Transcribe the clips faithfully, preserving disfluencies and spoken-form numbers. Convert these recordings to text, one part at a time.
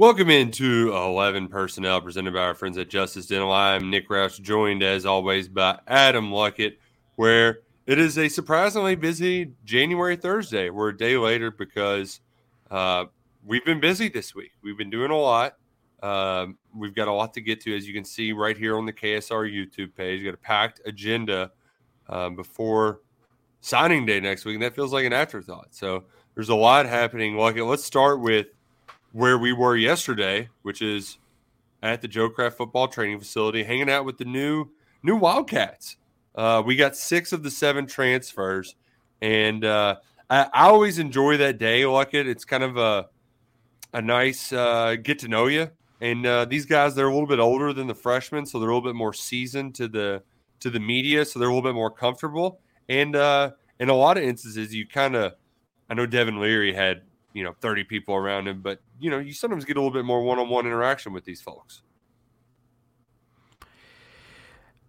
Welcome into eleven Personnel, presented by our friends at Justice Dental. I am Nick Roush, joined as always by Adam Luckett, where it is a surprisingly busy January Thursday. We're a day later because uh, we've been busy this week. We've been doing a lot. Um, we've got a lot to get to, as you can see right here on the K S R YouTube page. We've got a packed agenda uh, before signing day next week, and that feels like an afterthought. So there's a lot happening. Luckett, let's start with where we were yesterday, which is at the Joe Craft Football Training Facility, hanging out with the new new Wildcats. Uh, we got six of the seven transfers, and uh, I, I always enjoy that day, Luckett. It's kind of a a nice uh, get to know you. And uh, these guys, they're a little bit older than the freshmen, so they're a little bit more seasoned to the to the media, so they're a little bit more comfortable. And uh, in a lot of instances, you kind of, I know Devin Leary had, you know, thirty people around him, but you know, you sometimes get a little bit more one-on-one interaction with these folks.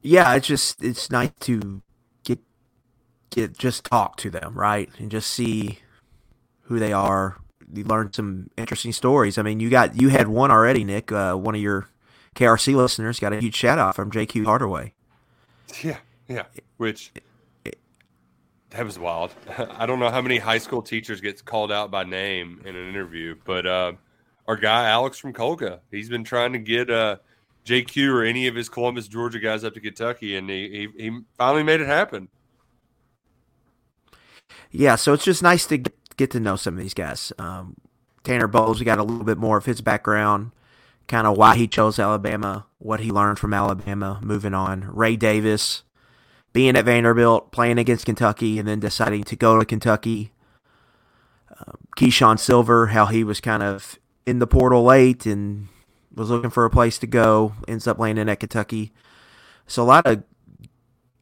Yeah, it's just, it's nice to get, get, just talk to them, right? And just see who they are. You learn some interesting stories. I mean, you got, you had one already, Nick, uh, one of your K R C listeners got a huge shout out from J Q. Hardaway. Yeah. Yeah. Which that was wild. I don't know how many high school teachers gets called out by name in an interview, but uh, our guy Alex from Colga, he's been trying to get uh, J Q or any of his Columbus, Georgia guys up to Kentucky, and he, he, he finally made it happen. Yeah, so it's just nice to get, get to know some of these guys. Um, Tanner Bowles, we got a little bit more of his background, kind of why he chose Alabama, what he learned from Alabama, moving on. Ray Davis, being at Vanderbilt, playing against Kentucky, and then deciding to go to Kentucky. Uh, Keyshawn Silver, how he was kind of in the portal late and was looking for a place to go, ends up landing at Kentucky. So a lot of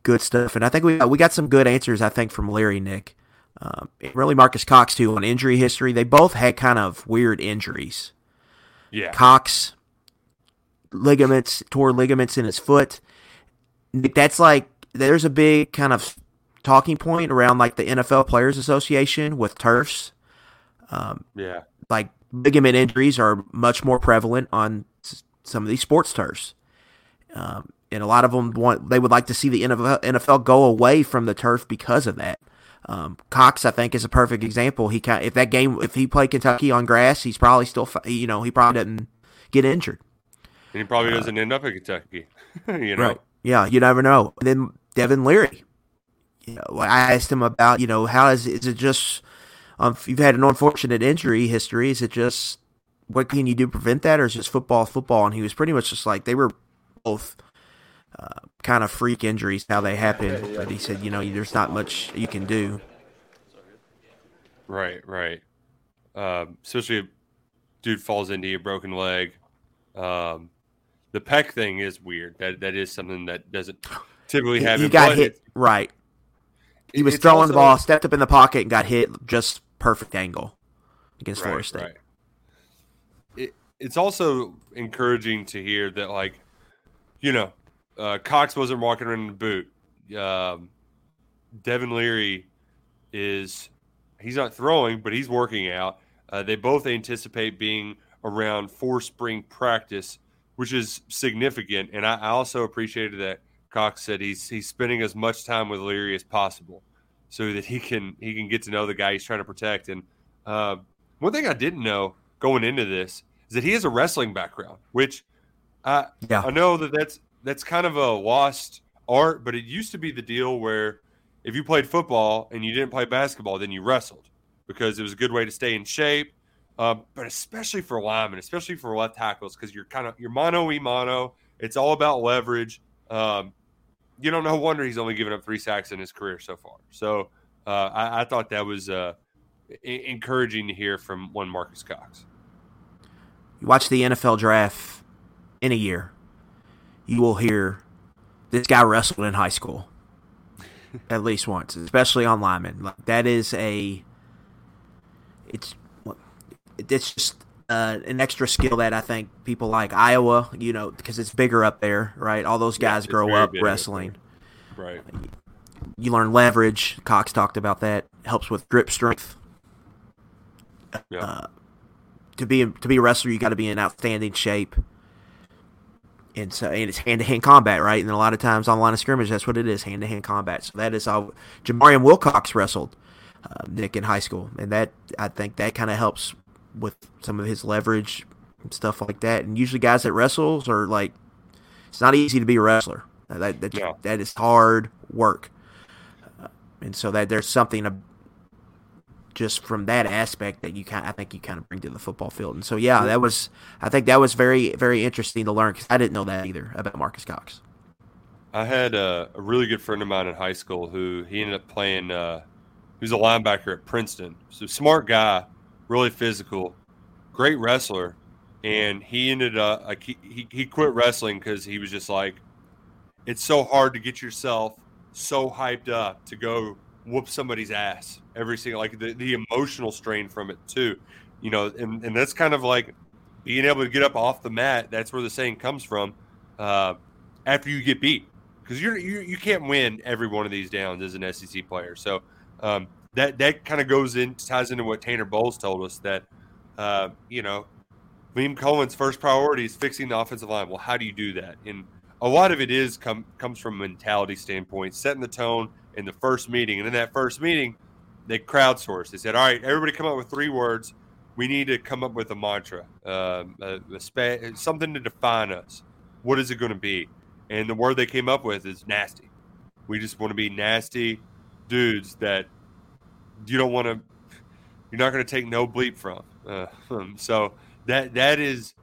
good stuff. And I think we we got some good answers, I think, from Leary, Nick. Um, really Marcus Cox, too, on injury history. They both had kind of weird injuries. Yeah. Cox, ligaments, tore ligaments in his foot. Nick, that's like, there's a big kind of talking point around like the N F L Players Association with turfs. Um, yeah. Like ligament injuries are much more prevalent on s- some of these sports turfs. Um, and a lot of them want, they would like to see the N F L go away from the turf because of that. Um, Cox, I think, is a perfect example. He kind of, if that game, if he played Kentucky on grass, he's probably still, you know, he probably didn't get injured. And he probably doesn't uh, end up at Kentucky, you know? Right. Yeah, you never know. And then Devin Leary, you know, I asked him about, you know, how is is it just um, if you've had an unfortunate injury history, is it just what can you do to prevent that, or is just football football? And he was pretty much just like they were both uh, kind of freak injuries, how they happened. But he said, you know, there's not much you can do. Right, right. Um, especially if a dude falls into a broken leg. Um, The pec thing is weird. That that is something that doesn't typically happen. He got hit right. He was throwing also, the ball, stepped up in the pocket, and got hit just perfect angle against right, Florida State. Right. It, it's also encouraging to hear that, like, you know, uh, Cox wasn't walking around in the boot. Um, Devin Leary is he's not throwing, but he's working out. Uh, they both anticipate being around for spring practice, which is significant. And I also appreciated that Cox said he's he's spending as much time with Leary as possible so that he can he can get to know the guy he's trying to protect. And uh, one thing I didn't know going into this is that he has a wrestling background, which I, yeah. I know that that's, that's kind of a lost art, but it used to be the deal where if you played football and you didn't play basketball, then you wrestled because it was a good way to stay in shape. Uh, but especially for linemen, especially for left tackles, because you're kind of you're mono e mono. It's all about leverage. Um, you know, no wonder he's only given up three sacks in his career so far. So uh, I, I thought that was uh, I- encouraging to hear from one Marcus Cox. You watch the N F L draft in a year, you will hear this guy wrestled in high school at least once, especially on linemen. Like, that is a it's. It's just uh, an extra skill that I think people like Iowa, you know, because it's bigger up there, right? All those guys yeah, grow up wrestling. Up right. You learn leverage. Cox talked about that. Helps with grip strength. Yeah. Uh, to be a, to be a wrestler, you got to be in outstanding shape. And so, and it's hand-to-hand combat, right? And a lot of times on line of scrimmage, that's what it is, hand-to-hand combat. So that is how Jamarion Wilcox wrestled uh, Nick in high school. And that, I think that kind of helps with some of his leverage and stuff like that. And usually guys that wrestles are like, it's not easy to be a wrestler. That that, yeah. that is hard work. Uh, and so that there's something uh, just from that aspect that you kind of, I think you kind of bring to the football field. And so, yeah, that was, I think that was very, very interesting to learn, because I didn't know that either about Marcus Cox. I had a, a really good friend of mine in high school who he ended up playing, uh, he was a linebacker at Princeton. So smart guy, really physical, great wrestler. And he ended up, like, he, he, he quit wrestling because he was just like, it's so hard to get yourself so hyped up to go whoop somebody's ass every single, like the, the emotional strain from it too, you know, and, and that's kind of like being able to get up off the mat. That's where the saying comes from, uh, after you get beat, because you're, you, you can't win every one of these downs as an S E C player. So um, that, that kind of goes in, ties into what Tanner Bowles told us that, uh, you know, Liam Cohen's first priority is fixing the offensive line. Well, how do you do that? And a lot of it is come, comes from a mentality standpoint, setting the tone in the first meeting. And in that first meeting, they crowdsourced. They said, all right, everybody come up with three words. We need to come up with a mantra, uh, a, a spa- something to define us. What is it going to be? And the word they came up with is nasty. We just want to be nasty dudes that you don't want to – you're not going to take no bleep from. Uh, so – That that is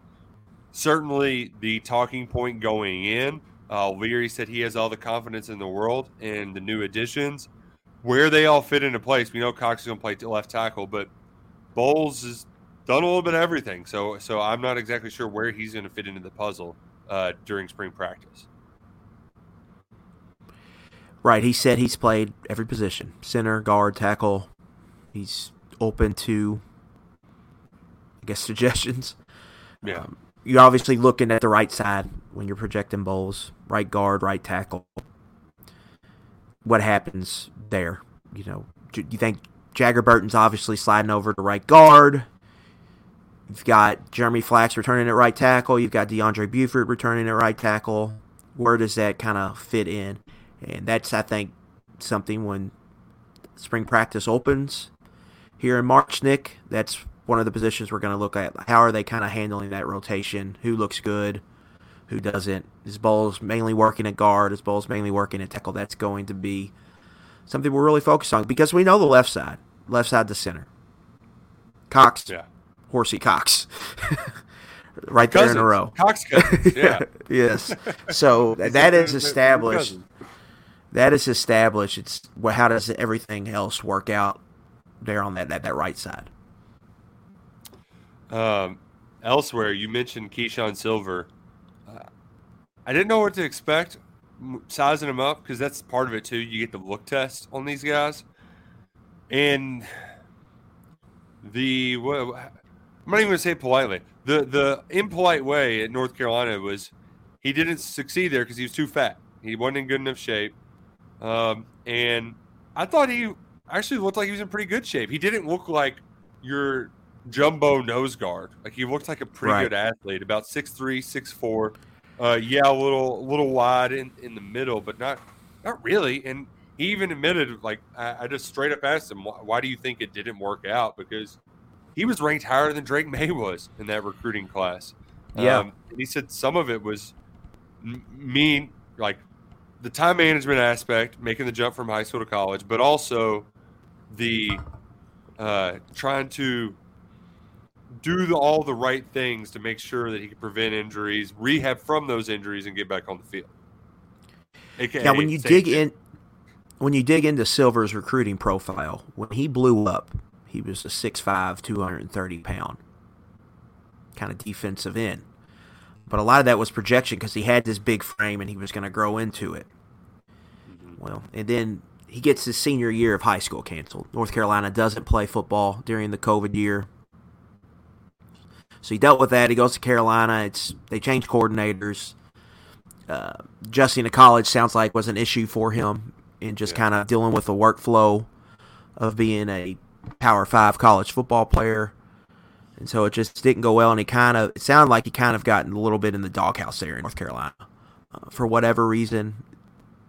certainly the talking point going in. Uh, Leary said he has all the confidence in the world in the new additions, where they all fit into place. We know Cox is going to play left tackle, but Bowles has done a little bit of everything. So so I'm not exactly sure where he's going to fit into the puzzle uh, during spring practice. Right. He said he's played every position: center, guard, tackle. He's open to, I guess, suggestions. Yeah, um, you're obviously looking at the right side when you're projecting Bowles, right guard, right tackle. What happens there? You know, you think Jagger Burton's obviously sliding over to right guard. You've got Jeremy Flax returning at right tackle. You've got DeAndre Buford returning at right tackle. Where does that kind of fit in? And that's, I think, something when spring practice opens here in March, Nick, that's one of the positions we're going to look at. How are they kind of handling that rotation? Who looks good? Who doesn't? Is Bowles mainly working at guard? Is Bowles mainly working at tackle? That's going to be something we're really focused on, because we know the left side. Left side to center. Cox. Yeah. Horsey Cox. Right cousins. There in a row. Cox cousins, yeah. Yes. So that is established. That is established. It's well, how does everything else work out there on that, that, that right side? Um, elsewhere, you mentioned Keyshawn Silver. Uh, I didn't know what to expect sizing him up, because that's part of it too. You get the look test on these guys, and the well, I'm not even going to say it politely. The the impolite way at North Carolina was he didn't succeed there because he was too fat. He wasn't in good enough shape, um, and I thought he actually looked like he was in pretty good shape. He didn't look like your jumbo nose guard. Like, he looked like a pretty right. good athlete, about six three, six four. Uh, yeah, a little, a little wide in, in the middle, but not, not really. And he even admitted, like, I, I just straight up asked him, why, why do you think it didn't work out? Because he was ranked higher than Drake May was in that recruiting class. Yeah, um, and he said some of it was mean, like the time management aspect, making the jump from high school to college, but also the uh, trying to do the, all the right things to make sure that he can prevent injuries, rehab from those injuries, and get back on the field. A K A now, when you dig in, when you dig into Silver's recruiting profile, when he blew up, he was a six five, two thirty pound kind of defensive end. But a lot of that was projection, because he had this big frame and he was going to grow into it. Well, and then he gets his senior year of high school canceled. North Carolina doesn't play football during the COVID year. So he dealt with that. He goes to Carolina. It's they changed coordinators. Uh, adjusting to college sounds like was an issue for him, and just yeah. kind of dealing with the workflow of being a Power Five college football player. And so it just didn't go well, and he kind of it sounded like he kind of got a little bit in the doghouse there in North Carolina. Uh, for whatever reason,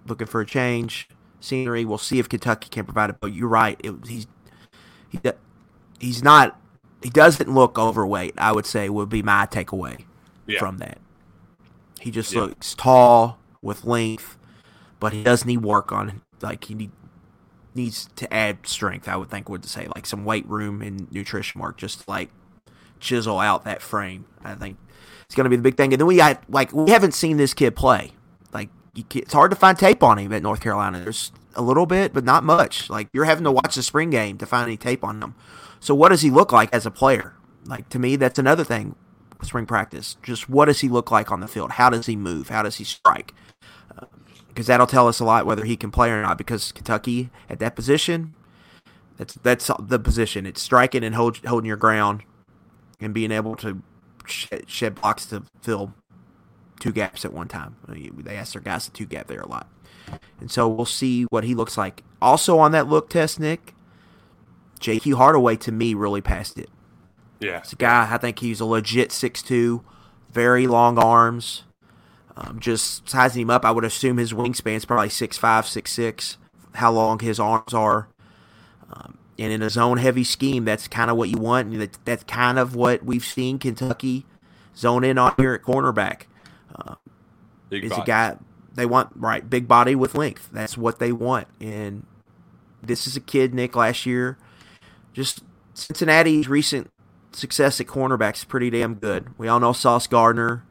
looking for a change, scenery. We'll see if Kentucky can provide it. But you're right, it, he's he he's not he doesn't look overweight, I would say, would be my takeaway yeah. from that. He just yeah. looks tall with length, but he does need work on like he need, needs to add strength. I would think would say like some weight room and nutrition work, just like. Chisel out that frame. I think it's going to be the big thing. And then we got like we haven't seen this kid play. Like you can, it's hard to find tape on him at North Carolina. There's a little bit, but not much. Like you're having to watch the spring game to find any tape on him. So what does he look like as a player? Like to me, that's another thing. Spring practice. Just what does he look like on the field? How does he move? How does he strike? Because uh, that'll tell us a lot whether he can play or not. Because Kentucky at that position, that's that's the position. It's striking and hold, holding your ground. And being able to shed blocks to fill two gaps at one time. I mean, they asked their guys to two gap there a lot. And so we'll see what he looks like. Also on that look test, Nick, J Q. Hardaway, to me, really passed it. Yeah. It's a guy, I think he's a legit six two, very long arms. Um, just sizing him up, I would assume his wingspan's probably six five, six six, how long his arms are. Um, And in a zone-heavy scheme, that's kind of what you want. And that, that's kind of what we've seen Kentucky zone in on here at cornerback. Uh, big it's body. A guy they want, right, big body with length. That's what they want. And this is a kid, Nick, last year. Just Cincinnati's recent success at cornerback is pretty damn good. We all know Sauce Gardner,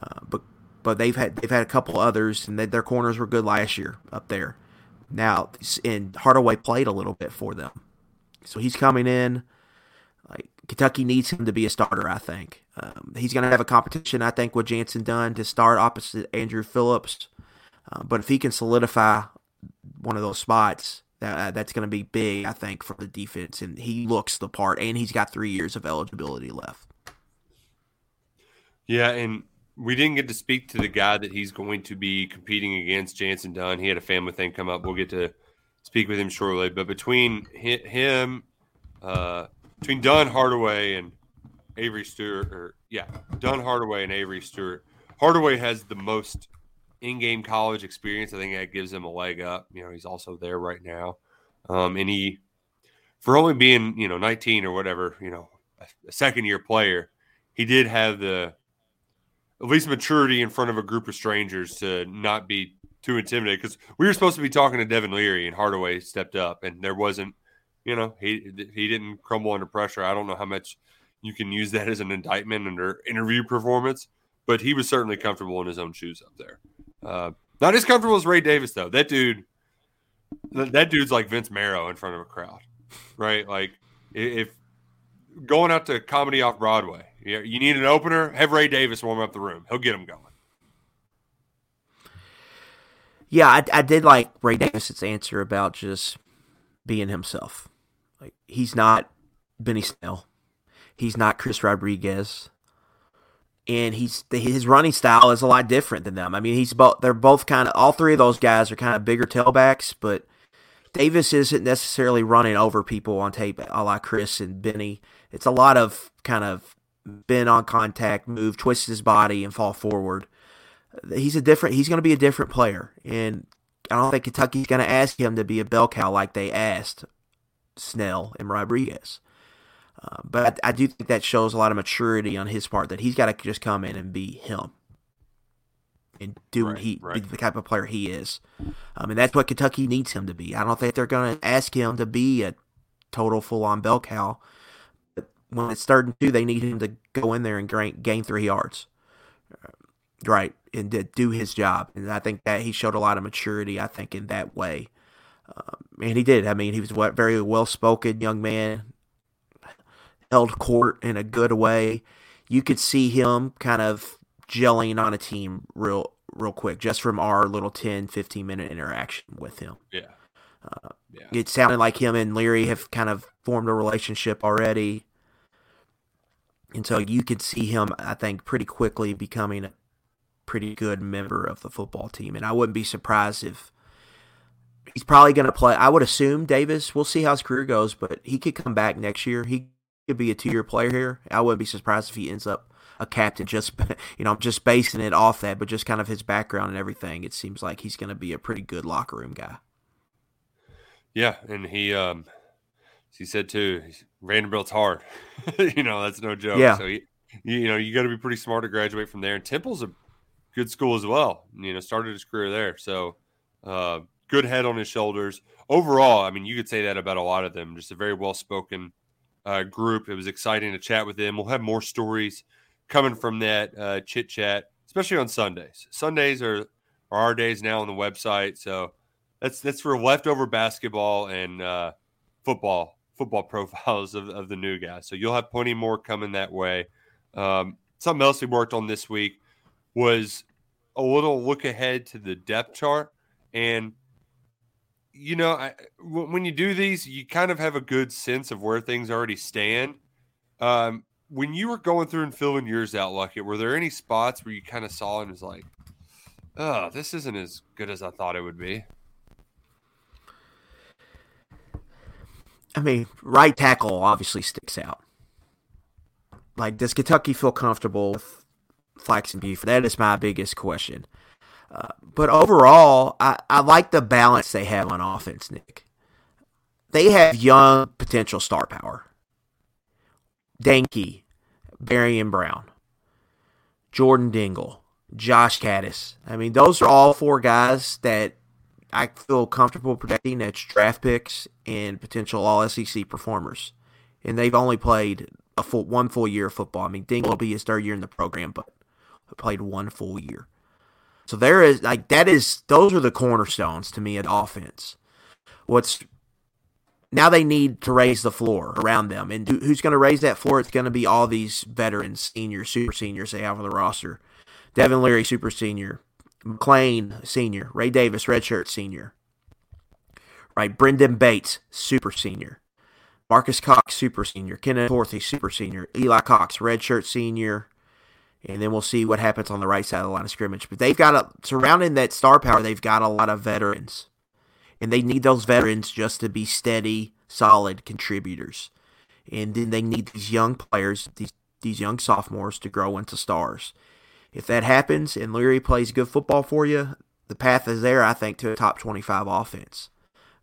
uh, but but they've had they've had a couple others, and they, their corners were good last year up there. Now, and Hardaway played a little bit for them. So he's coming in. Like Kentucky needs him to be a starter, I think. Um, he's going to have a competition, I think, with Jansen Dunn to start opposite Andrew Phillips. Uh, but if he can solidify one of those spots, that uh, that's going to be big, I think, for the defense. And he looks the part, and he's got three years of eligibility left. Yeah, and we didn't get to speak to the guy that he's going to be competing against, Jansen Dunn. He had a family thing come up. We'll get to speak with him shortly, but between him, uh, between Dunn Hardaway and Avery Stewart, or yeah, Dunn Hardaway and Avery Stewart, Hardaway has the most in-game college experience. I think that gives him a leg up. You know, he's also there right now, um, and he, for only being you know nineteen or whatever, you know, a, a second-year player, he did have the at least maturity in front of a group of strangers to not be too intimidated, because we were supposed to be talking to Devin Leary and Hardaway stepped up, and there wasn't, you know, he he didn't crumble under pressure. I don't know how much you can use that as an indictment under interview performance, but he was certainly comfortable in his own shoes up there. Uh, not as comfortable as Ray Davis though. That dude, that dude's like Vince Marrow in front of a crowd, right? Like if going out to comedy off Broadway, you need an opener. Have Ray Davis warm up the room. He'll get him going. Yeah, I, I did like Ray Davis's answer about just being himself. Like he's not Benny Snell, he's not Chris Rodriguez, and he's his running style is a lot different than them. I mean, he's both they're both kind of all three of those guys are kind of bigger tailbacks, but Davis isn't necessarily running over people on tape a la Chris and Benny. It's a lot of kind of bend on contact, move, twist his body, and fall forward. He's a different. He's going to be a different player, and I don't think Kentucky's going to ask him to be a bell cow like they asked Snell and Rodriguez. Uh, but I, I do think that shows a lot of maturity on his part that he's got to just come in and be him and do right, he right. be the type of player he is. Um, and that's what Kentucky needs him to be. I don't think they're going to ask him to be a total full-on bell cow. But when it's third and two, they need him to go in there and gain, gain three yards. Right, and to do his job. And I think that he showed a lot of maturity, I think, in that way. Um, and he did. I mean, he was a very well-spoken young man, held court in a good way. You could see him kind of gelling on a team real real quick just from our little ten, fifteen-minute interaction with him. Yeah. Uh, yeah. It sounded like him and Leary have kind of formed a relationship already. And so you could see him, I think, pretty quickly becoming a pretty good member of the football team, and I wouldn't be surprised if he's probably going to play. I would assume Davis, we'll see how his career goes, but he could come back next year. He could be a two-year player here. I wouldn't be surprised if he ends up a captain. Just, you know, I'm just basing it off that, but just kind of his background and everything, it seems like he's going to be a pretty good locker room guy. Yeah, and he, um, he said too, Vanderbilt's hard. You know, that's no joke. Yeah. So he, you know, you got to be pretty smart to graduate from there. And Temple's a good school as well. You know, started his career there, so uh, good head on his shoulders. Overall, I mean, you could say that about a lot of them. Just a very well-spoken uh, group. It was exciting to chat with them. We'll have more stories coming from that uh, chit-chat, especially on Sundays. Sundays are, are our days now on the website, so that's that's for leftover basketball and uh, football football profiles of, of the new guys. So you'll have plenty more coming that way. Um, something else we worked on this week was a little look ahead to the depth chart. And, you know, I, w- when you do these, you kind of have a good sense of where things already stand. Um, when you were going through and filling yours out, Luckett, were there any spots where you kind of saw and was like, oh, this isn't as good as I thought it would be? I mean, right tackle obviously sticks out. Like, does Kentucky feel comfortable with Flax and Buford? That is my biggest question. Uh, but overall, I, I like the balance they have on offense, Nick. They have young potential star power. Dankey, Barion Brown, Jordan Dingle, Josh Caddis. I mean, those are all four guys that I feel comfortable predicting as draft picks and potential all S E C performers. And they've only played a full, one full year of football. I mean, Dingle will be his third year in the program, but played one full year. So there is like that is those are the cornerstones to me at offense. What's now they need to raise the floor around them, and do, who's going to raise that floor? It's going to be all these veterans, seniors, super seniors they have on the roster. Devin Leary, super senior. McLean, senior. Ray Davis, redshirt senior. Right, Brendan Bates, super senior. Marcus Cox, super senior. Kenneth Horsey, super senior. Eli Cox, redshirt senior. And then we'll see what happens on the right side of the line of scrimmage. But they've got a, surrounding that star power, they've got a lot of veterans. And they need those veterans just to be steady, solid contributors. And then they need these young players, these, these young sophomores, to grow into stars. If that happens and Leary plays good football for you, the path is there, I think, to a top twenty-five offense.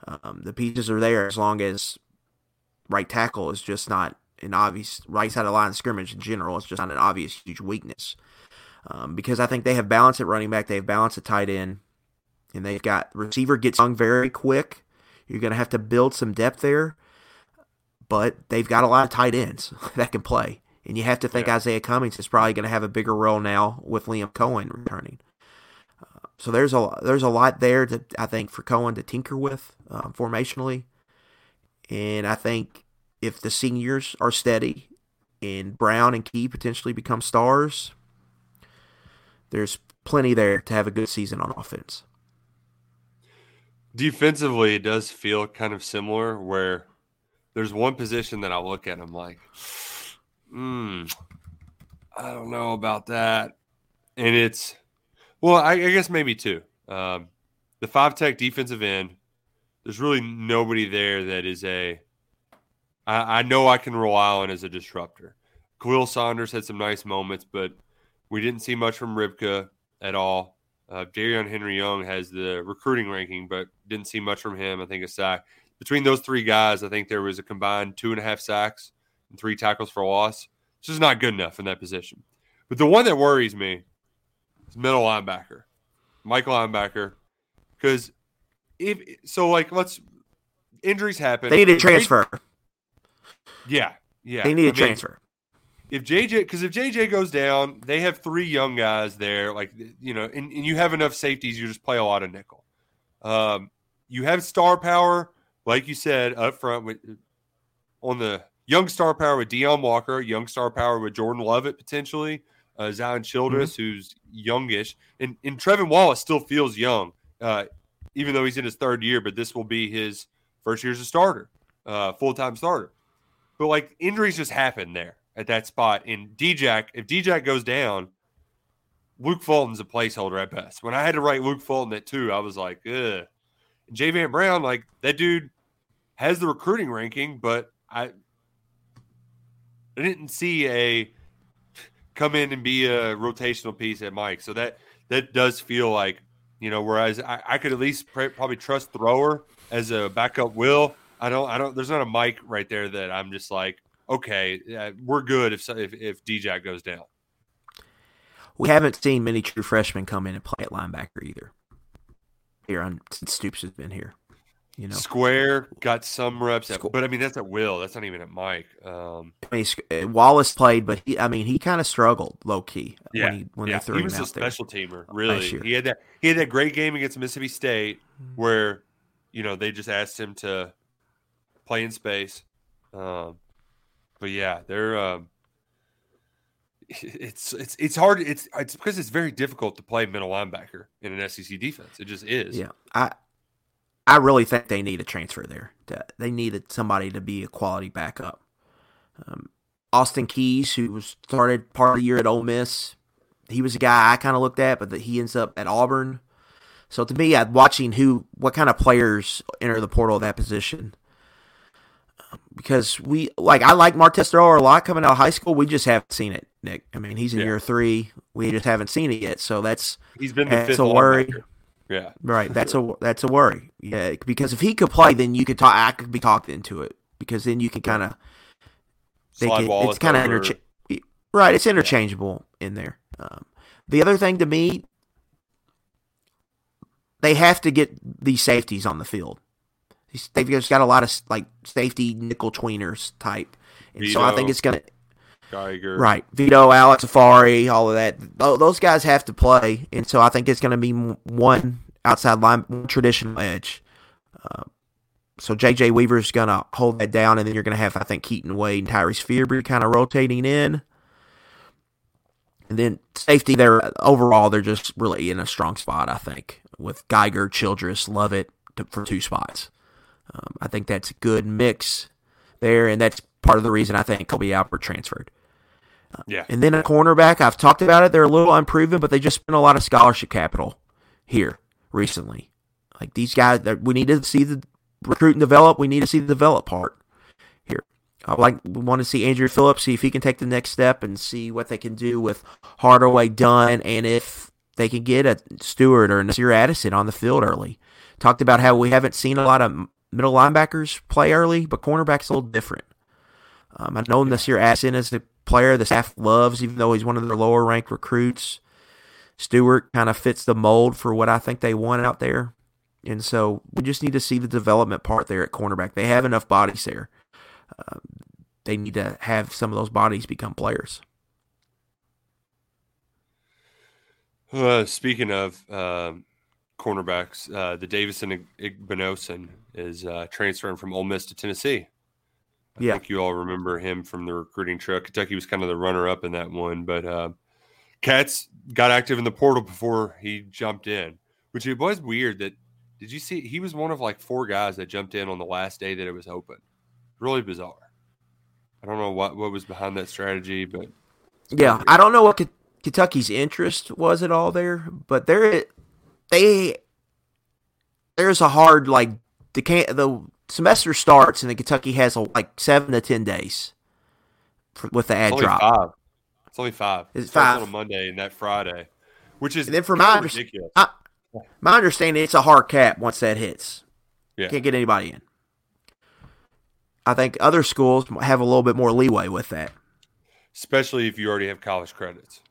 Um, the pieces are there as long as right tackle is just not an obvious, right side of the line of scrimmage in general is just not an obvious huge weakness. Um, because I think they have balance at running back, they have balance at tight end, and they've got receiver gets young very quick. You're going to have to build some depth there, but they've got a lot of tight ends that can play. And you have to think yeah. Isaiah Cummings is probably going to have a bigger role now with Liam Cohen returning. Uh, so there's a, there's a lot there that I think for Cohen to tinker with um, formationally. And I think if the seniors are steady and Brown and Key potentially become stars, there's plenty there to have a good season on offense. Defensively, it does feel kind of similar where there's one position that I look at and I'm like, hmm, I don't know about that. And it's, well, I, I guess maybe two. Um, the five-tech defensive end, there's really nobody there that is a I, I know I can rely on as a disruptor. Khalil Saunders had some nice moments, but we didn't see much from Ribka at all. Uh, Darion Henry-Young has the recruiting ranking, but didn't see much from him. I think a sack. Between those three guys, I think there was a combined two and a half sacks and three tackles for loss. It's just not good enough in that position. But the one that worries me is middle linebacker, Mike linebacker, because – If so, like, let's injuries happen. They need a transfer. Yeah, yeah. They need I a mean, transfer. If J J, because if J J goes down, they have three young guys there. Like, you know, and, and you have enough safeties, you just play a lot of nickel. Um, you have star power, like you said up front with on the young star power with Deion Walker, young star power with Jordan Lovett potentially, uh, Zion Childress, mm-hmm. who's youngish, and and Trevin Wallace still feels young. Uh, even though he's in his third year, but this will be his first year as a starter, uh, full-time starter. But, like, injuries just happen there at that spot. And D-Jack, if D-Jack goes down, Luke Fulton's a placeholder at best. When I had to write Luke Fulton at two, I was like, ugh. And Javon Brown, like, that dude has the recruiting ranking, but I I didn't see a come in and be a rotational piece at Mike. So that that does feel like, you know, whereas I, I could at least pr- probably trust Thrower as a backup will. I don't, I don't, there's not a Mike right there that I'm just like, okay, yeah, we're good if, if, if D-Jack goes down. We haven't seen many true freshmen come in and play at linebacker either. Here on since Stoops has been here, you know, Square got some reps, at, but I mean that's at Will. That's not even at Mike. Um, I mean, Wallace played, but he, I mean he kind of struggled low key. Yeah, when, he, when yeah. they threw he him was out a special there. Teamer. Really, he had that he had that great game against Mississippi State where you know they just asked him to play in space. Um, but yeah, they're. Um, It's it's it's hard. It's it's because it's very difficult to play middle linebacker in an S E C defense. It just is. Yeah, I I really think they need a transfer there. They needed somebody to be a quality backup. Um, Austin Keys, who was started part of the year at Ole Miss, he was a guy I kind of looked at, but that he ends up at Auburn. So to me, I'm watching who what kind of players enter the portal at that position. Because we like, I like Martez Thrower a lot coming out of high school. We just haven't seen it, Nick. I mean, he's in yeah. year three. We just haven't seen it yet. So that's he's been the that's fifth a worry. Linebacker. Yeah, right. That's a that's a worry. Yeah, because if he could play, then you could talk. I could be talked into it because then you can kind of. It's kind of intercha- right. It's interchangeable yeah. in there. Um, the other thing to me, they have to get these safeties on the field. They've just got a lot of like safety nickel tweeners type, and Vito, so I think it's gonna Geiger. Right. Vito, Alex Safari, all of that. Those guys have to play, and so I think it's gonna be one outside line, one traditional edge. Uh, so J J Weaver's gonna hold that down, and then you're gonna have I think Keaton Wade and Tyrese Fearbury kind of rotating in, and then safety. They're overall they're just really in a strong spot. I think with Geiger, Childress, Lovett to, for two spots. Um, I think that's a good mix there, and that's part of the reason I think Kobe Alpert transferred. Uh, yeah. And then a cornerback, I've talked about it. They're a little unproven, but they just spent a lot of scholarship capital here recently. Like these guys, we need to see the recruit and develop. We need to see the develop part here. I like we want to see Andrew Phillips, see if he can take the next step and see what they can do with Hardaway, Dunn, and if they can get a Stewart or Nasir Addison on the field early. Talked about how we haven't seen a lot of middle linebackers play early, but cornerback's a little different. Um, I know Nasir Addison is the player the staff loves, even though he's one of their lower-ranked recruits. Stewart kind of fits the mold for what I think they want out there. And so we just need to see the development part there at cornerback. They have enough bodies there. Uh, they need to have some of those bodies become players. Uh, speaking of um, cornerbacks, uh, the Davison Igbinosin is uh, transferring from Ole Miss to Tennessee. I yeah. think you all remember him from the recruiting trail. Kentucky was kind of the runner-up in that one, but uh, Katz got active in the portal before he jumped in, which it was weird that – did you see – he was one of like four guys that jumped in on the last day that it was open. Really bizarre. I don't know what, what was behind that strategy, but – Yeah, I don't know what K- Kentucky's interest was at all there, but there they there's a hard like – The, can- the semester starts and the Kentucky has like seven to ten days for, with the ad it's drop. Five. It's only five. It's, it's five on a Monday and that Friday, which is and then for my ridiculous. Under- I, my understanding, it's a hard cap once that hits. Yeah, can't get anybody in. I think other schools have a little bit more leeway with that, especially if you already have college credits.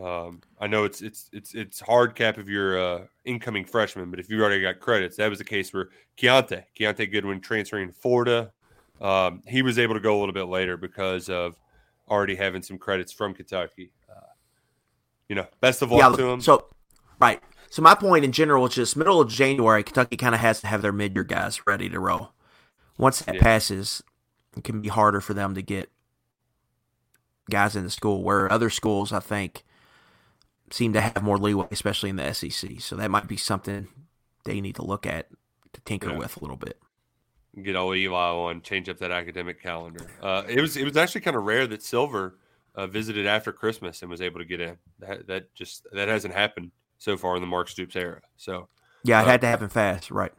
Um, I know it's it's it's it's hard cap if you're an uh, incoming freshman, but if you've already got credits, that was the case for Keontae. Keontae Goodwin transferring to Florida. Um, he was able to go a little bit later because of already having some credits from Kentucky. Uh, you know, best of luck yeah, to him. So, right. So my point in general is just middle of January, Kentucky kind of has to have their mid-year guys ready to roll. Once that yeah. passes, it can be harder for them to get guys into school, where other schools, I think, seem to have more leeway, especially in the S E C. So that might be something they need to look at to tinker yeah. with a little bit. Get old Eli on, change up that academic calendar. Uh, it was it was actually kind of rare that Silver uh, visited after Christmas and was able to get in. That, that just that hasn't happened so far in the Mark Stoops era. So yeah, it uh, had to happen fast, right?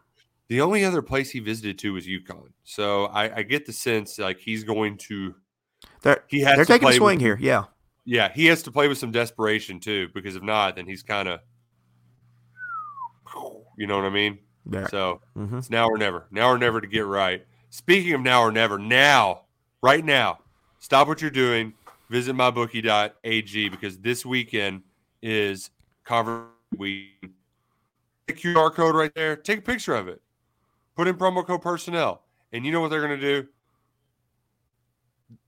The only other place he visited to was UConn. So I, I get the sense like he's going to They're, he has they're to taking play a swing with, here. Yeah. Yeah. He has to play with some desperation, too, because if not, then he's kind of, you know what I mean? Yeah. So mm-hmm. it's now or never. Now or never to get right. Speaking of now or never, now, right now, stop what you're doing. Visit my bookie dot a g because this weekend is conference week. The Q R code right there. Take a picture of it. Put in promo code personnel. And you know what they're going to do?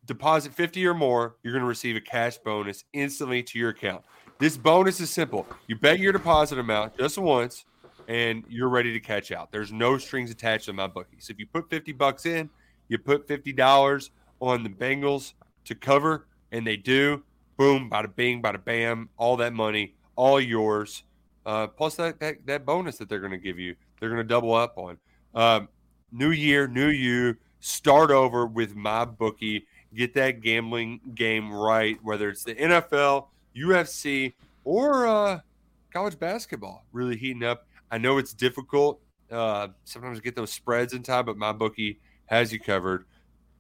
Deposit fifty or more, you're going to receive a cash bonus instantly to your account. This bonus is simple. You bet your deposit amount just once, and you're ready to catch out. There's no strings attached to my bookie. So if you put fifty bucks in, you put fifty dollars on the Bengals to cover, and they do. Boom, bada bing, bada bam, all that money, all yours. Uh, plus that, that that bonus that they're going to give you, they're going to double up on. Um, new year, new you, start over with my bookie. Get that gambling game right, whether it's the N F L, U F C, or uh, college basketball really heating up. I know it's difficult. Uh, sometimes get those spreads in time, but MyBookie has you covered.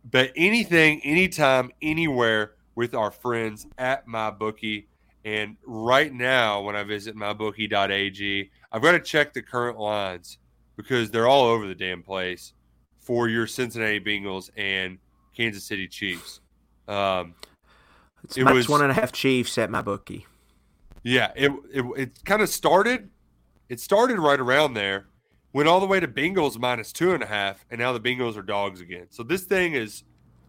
Bet anything, anytime, anywhere with our friends at MyBookie. And right now, when I visit my bookie dot a g, I've got to check the current lines because they're all over the damn place for your Cincinnati Bengals and Kansas City Chiefs. Um, it's it was one and a half Chiefs at my bookie. Yeah, it it, it kind of started. It started right around there, went all the way to Bengals minus two and a half, and now the Bengals are dogs again. So this thing is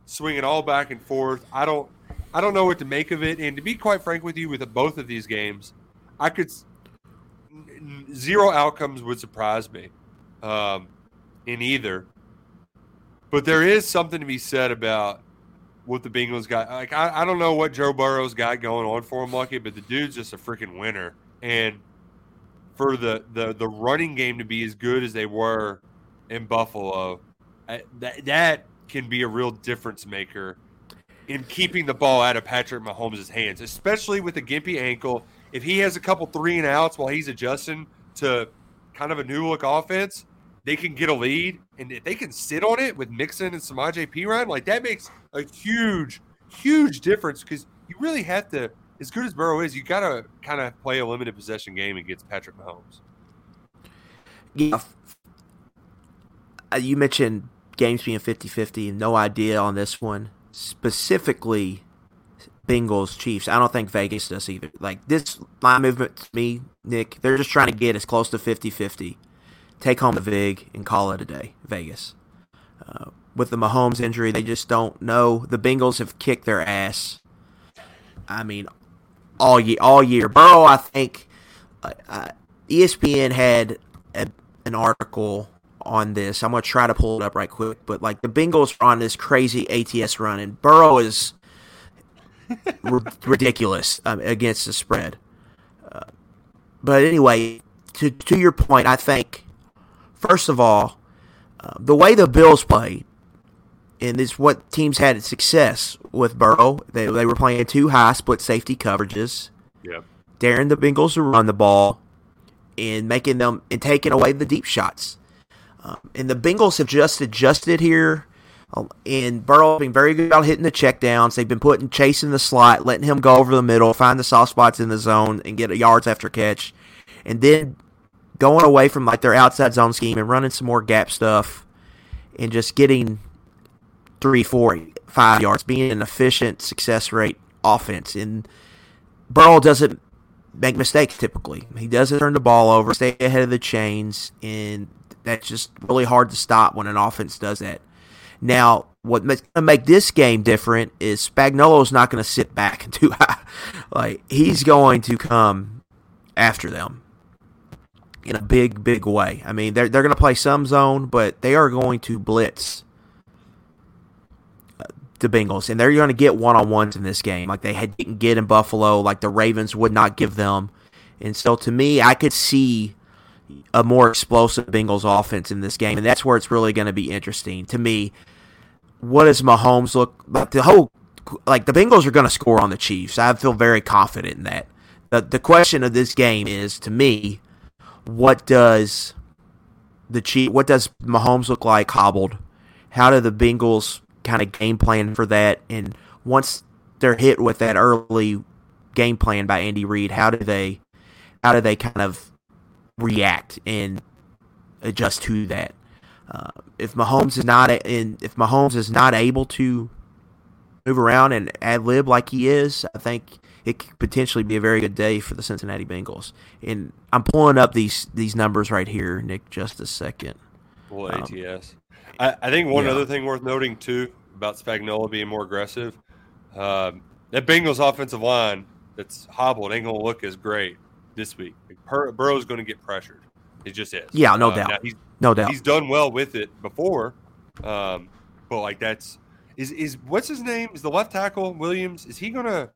swinging all back and forth. I don't, I don't know what to make of it. And to be quite frank with you, with both of these games, I could zero outcomes would surprise me um, in either. But there is something to be said about what the Bengals got. Like I, I don't know what Joe Burrow's got going on for him, Lucky, but the dude's just a freaking winner. And for the, the, the running game to be as good as they were in Buffalo, I, that that can be a real difference maker in keeping the ball out of Patrick Mahomes' hands, especially with a gimpy ankle. If he has a couple three and outs while he's adjusting to kind of a new look offense, they can get a lead, and if they can sit on it with Mixon and Samaje Perine, like that makes a huge, huge difference because you really have to, as good as Burrow is, you got to kind of play a limited possession game against Patrick Mahomes. Yeah. You mentioned games being fifty-fifty, no idea on this one. Specifically, Bengals, Chiefs. I don't think Vegas does either. Like this line movement to me, Nick, they're just trying to get as close to fifty-fifty. Take home the vig and call it a day, Vegas. Uh, with the Mahomes injury, they just don't know. The Bengals have kicked their ass. I mean, all year, all year. Burrow, I think uh, E S P N had a, an article on this. I'm going to try to pull it up right quick, but like the Bengals are on this crazy A T S run, and Burrow is r- ridiculous um, against the spread. Uh, but anyway, to to your point, I think. First of all, uh, the way the Bills played, and it's what teams had success with Burrow. They they were playing two high split safety coverages, yeah, daring the Bengals to run the ball, and making them and taking away the deep shots. Um, and the Bengals have just adjusted here. Um, and Burrow being very good about hitting the checkdowns. They've been putting chasing the slot, letting him go over the middle, find the soft spots in the zone, and get yards after catch, and then going away from like their outside zone scheme and running some more gap stuff and just getting three, four, five yards, being an efficient success rate offense. And Burrow doesn't make mistakes typically. He doesn't turn the ball over, stay ahead of the chains, and that's just really hard to stop when an offense does that. Now, what's going to make this game different is Spagnuolo's not going to sit back too high. Like, he's going to come after them in a big, big way. I mean, they're, they're going to play some zone, but they are going to blitz the Bengals, and they're going to get one-on-ones in this game. Like they had, didn't get in Buffalo, like the Ravens would not give them. And so, to me, I could see a more explosive Bengals offense in this game, and that's where it's really going to be interesting. To me, what does Mahomes look like? The whole, like the Bengals are going to score on the Chiefs. I feel very confident in that. The, the question of this game is, to me, What does the Chief, what does Mahomes look like hobbled? How do the Bengals kind of game plan for that? And once they're hit with that early game plan by Andy Reid, how do they how do they kind of react and adjust to that? Uh, if Mahomes is not in, if Mahomes is not able to move around and ad lib like he is, I think it could potentially be a very good day for the Cincinnati Bengals. And I'm pulling up these these numbers right here, Nick, just a second. Well, A T S. Um, I, I think one yeah. other thing worth noting too about Spagnuolo being more aggressive, um, that Bengals offensive line that's hobbled ain't gonna look as great this week. Like, Burrow's gonna get pressured. It just is. Yeah, no um, doubt. He's, no doubt. He's done well with it before, um, but like that's is is what's his name? Is the left tackle Williams? Is he gonna?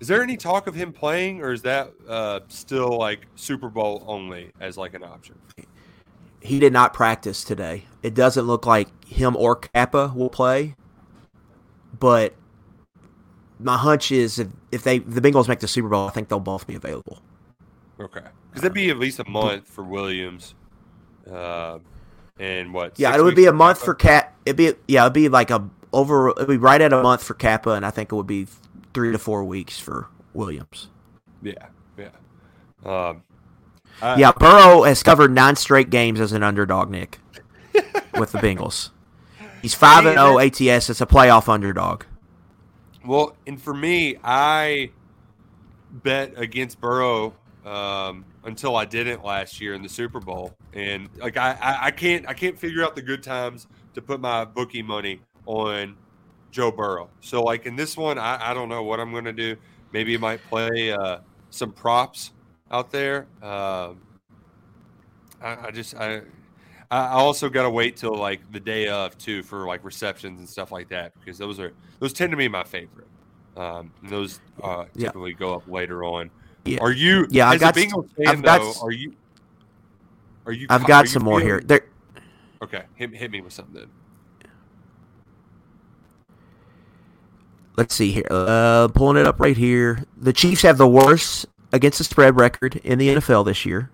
Is there any talk of him playing, or is that uh, still like Super Bowl only as like an option? He did not practice today. It doesn't look like him or Kappa will play, but my hunch is if, if they the Bengals make the Super Bowl, I think they'll both be available. Okay, because that'd be at least a month for Williams, uh, and what? Yeah, it would be a month Kappa? for Cap. It'd be yeah, it'd be like a over. It'd be right at a month for Kappa, and I think it would be three to four weeks for Williams. Yeah, yeah, um, I, yeah. Burrow has covered nine straight games as an underdog, Nick, with the Bengals. He's five and zero A T S. It's a playoff underdog. Well, and for me, I bet against Burrow. Um, until I didn't last year in the Super Bowl, and like I, I, I can't, I can't figure out the good times to put my bookie money on Joe Burrow. So like in this one, I, I don't know what I'm gonna do. Maybe I might play uh, some props out there. Um, I, I just, I, I also gotta wait till like the day of too for like receptions and stuff like that because those are those tend to be my favorite. Um, and those uh, typically yeah. go up later on. Yeah. Are you? Yeah, I've got. A Bengals fan, I've got though, are you? Are you? I've got some more here. There. Okay, hit hit me with something. Let's see here. Uh, pulling it up right here. The Chiefs have the worst against the spread record in the N F L this year.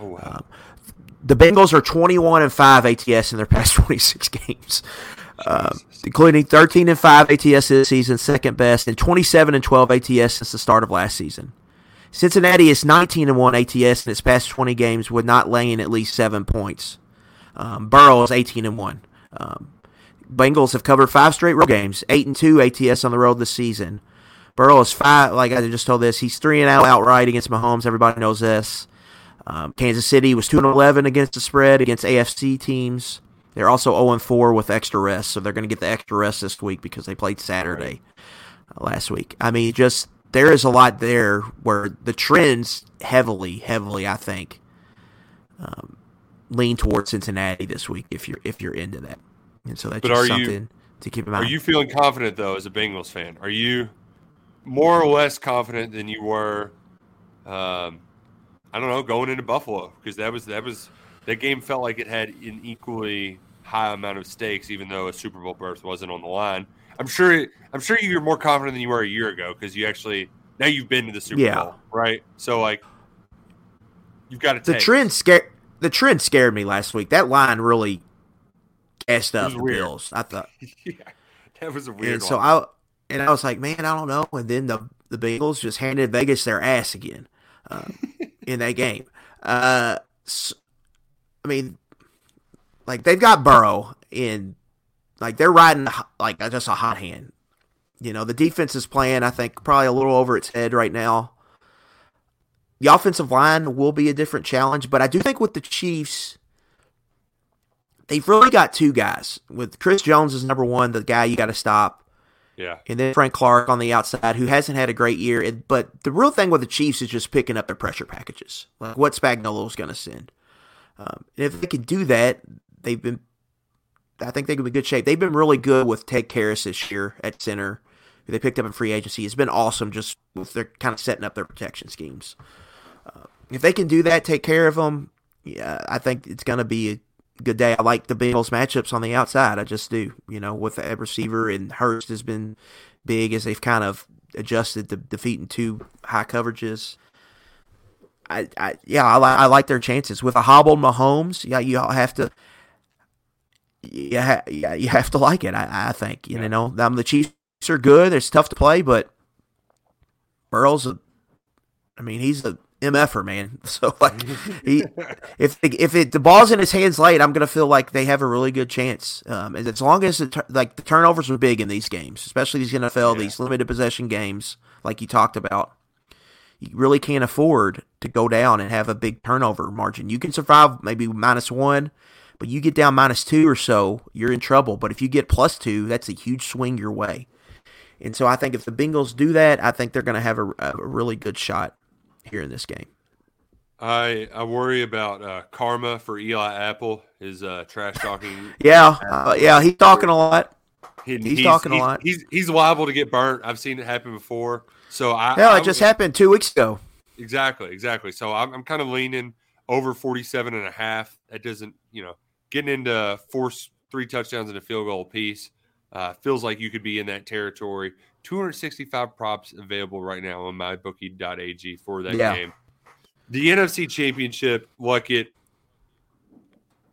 Oh wow. Uh, the Bengals are twenty-one and five A T S in their past twenty-six games, uh, including thirteen and five A T S this season, second best, and twenty-seven and twelve A T S since the start of last season. Cincinnati is nineteen and one A T S in its past twenty games with not laying at least seven points. Um, Burrow is eighteen and one. Um, Bengals have covered five straight road games, eight and two A T S on the road this season. Burrow is five, like I just told this, he's three and out outright against Mahomes. Everybody knows this. Um, Kansas City was two and eleven against the spread against A F C teams. They're also oh and four with extra rest, so they're going to get the extra rest this week because they played Saturday uh, last week. I mean, just... There is a lot there where the trends heavily, heavily, I think, um, lean towards Cincinnati this week if you're if you're into that. And so that's but just something you, to keep in mind. Are you feeling confident, though, as a Bengals fan? Are you more or less confident than you were, um, I don't know, going into Buffalo? Because that was that was that game felt like it had an equally high amount of stakes, even though a Super Bowl berth wasn't on the line. I'm sure I'm sure you're more confident than you were a year ago because you actually – now you've been to the Super yeah. Bowl, right? So, like, you've got to take the trend scared The trend scared me last week. That line really gassed up the Bills, I thought. yeah, that was a weird and one. So I, and I was like, man, I don't know. And then the, the Bengals just handed Vegas their ass again uh, in that game. Uh, so, I mean, like, they've got Burrow in – Like, they're riding, like, just a hot hand. You know, the defense is playing, I think, probably a little over its head right now. The offensive line will be a different challenge, but I do think with the Chiefs, they've really got two guys. With Chris Jones is number one, the guy you got to stop. Yeah. And then Frank Clark on the outside, who hasn't had a great year. But the real thing with the Chiefs is just picking up their pressure packages, like what Spagnuolo's going to send. Um, and if they can do that, they've been – I think they could be in good shape. They've been really good with Ted Karras this year at center, who they picked up in free agency. It's been awesome just with their kind of setting up their protection schemes. Uh, if they can do that, take care of them, yeah, I think it's going to be a good day. I like the Bengals matchups on the outside. I just do, you know, with the receiver, and Hurst has been big as they've kind of adjusted to defeating two high coverages. I, I Yeah, I, li- I like their chances. With a hobbled Mahomes, yeah, you all have to – Yeah, you have to like it, I, I think. You yeah. know, I'm the Chiefs are good. It's tough to play, but Burrow's a, I mean, he's a M F-er, man. So like, he, if if it the ball's in his hands late, I'm gonna feel like they have a really good chance. Um, and as long as the, like the turnovers are big in these games, especially these N F L, yeah. these limited possession games, like you talked about, you really can't afford to go down and have a big turnover margin. You can survive maybe minus one, but you get down minus two or so, you're in trouble. But if you get plus two, that's a huge swing your way. And so I think if the Bengals do that, I think they're gonna have a, a really good shot here in this game. I I worry about uh, karma for Eli Apple, his uh, trash talking. yeah, uh, yeah, he's talking a lot. He, he's, he's talking he's, a lot. He's he's liable to get burnt. I've seen it happen before. So I yeah, it I, just I, happened two weeks ago. Exactly, exactly. So I'm I'm kind of leaning over forty-seven and a half. That doesn't, you know, getting into four three touchdowns and a field goal apiece uh, feels like you could be in that territory. two hundred sixty-five props available right now on my bookie dot a g for that yeah. game. The N F C Championship, like it,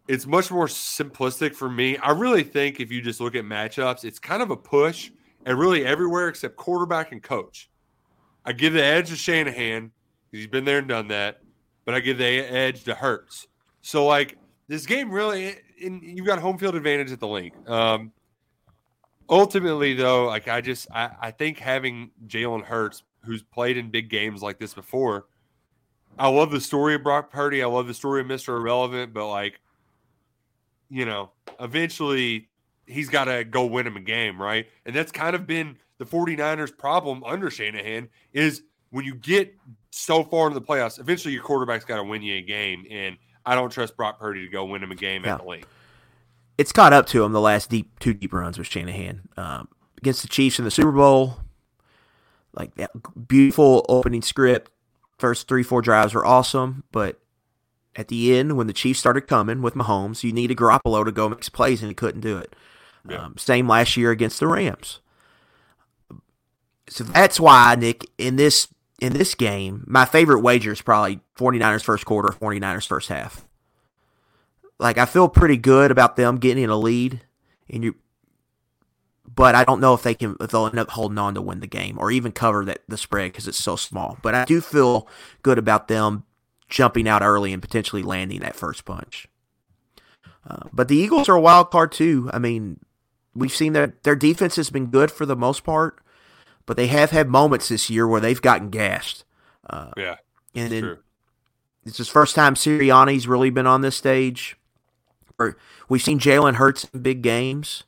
it's much more simplistic for me. I really think if you just look at matchups, it's kind of a push and really everywhere except quarterback and coach. I give the edge to Shanahan because he's been there and done that, but I give the edge to Hurts. So, like, this game really, and you've got home field advantage at the link. Um, Ultimately, though, like I just I, I think having Jalen Hurts, who's played in big games like this before, I love the story of Brock Purdy. I love the story of Mister Irrelevant, but like, you know, eventually he's got to go win him a game, right? And that's kind of been the 49ers' problem under Shanahan is when you get so far into the playoffs, eventually your quarterback's got to win you a game, and I don't trust Brock Purdy to go win him a game yeah. at the league. It's caught up to him the last deep two deep runs with Shanahan um, against the Chiefs in the Super Bowl. Like that beautiful opening script, first three four drives were awesome, but at the end when the Chiefs started coming with Mahomes, you needed Garoppolo to go make plays and he couldn't do it. Yeah. Um, same last year against the Rams. So that's why, Nick, in this in this game, my favorite wager is probably 49ers first quarter, 49ers first half. Like, I feel pretty good about them getting in a lead, and you, but I don't know if they can if they'll end up holding on to win the game or even cover that the spread because it's so small. But I do feel good about them jumping out early and potentially landing that first punch. Uh, but the Eagles are a wild card too. I mean, we've seen their their defense has been good for the most part, but they have had moments this year where they've gotten gashed. Uh, yeah, and then true. It's his first time Sirianni's really been on this stage. We've seen Jalen Hurts in big games,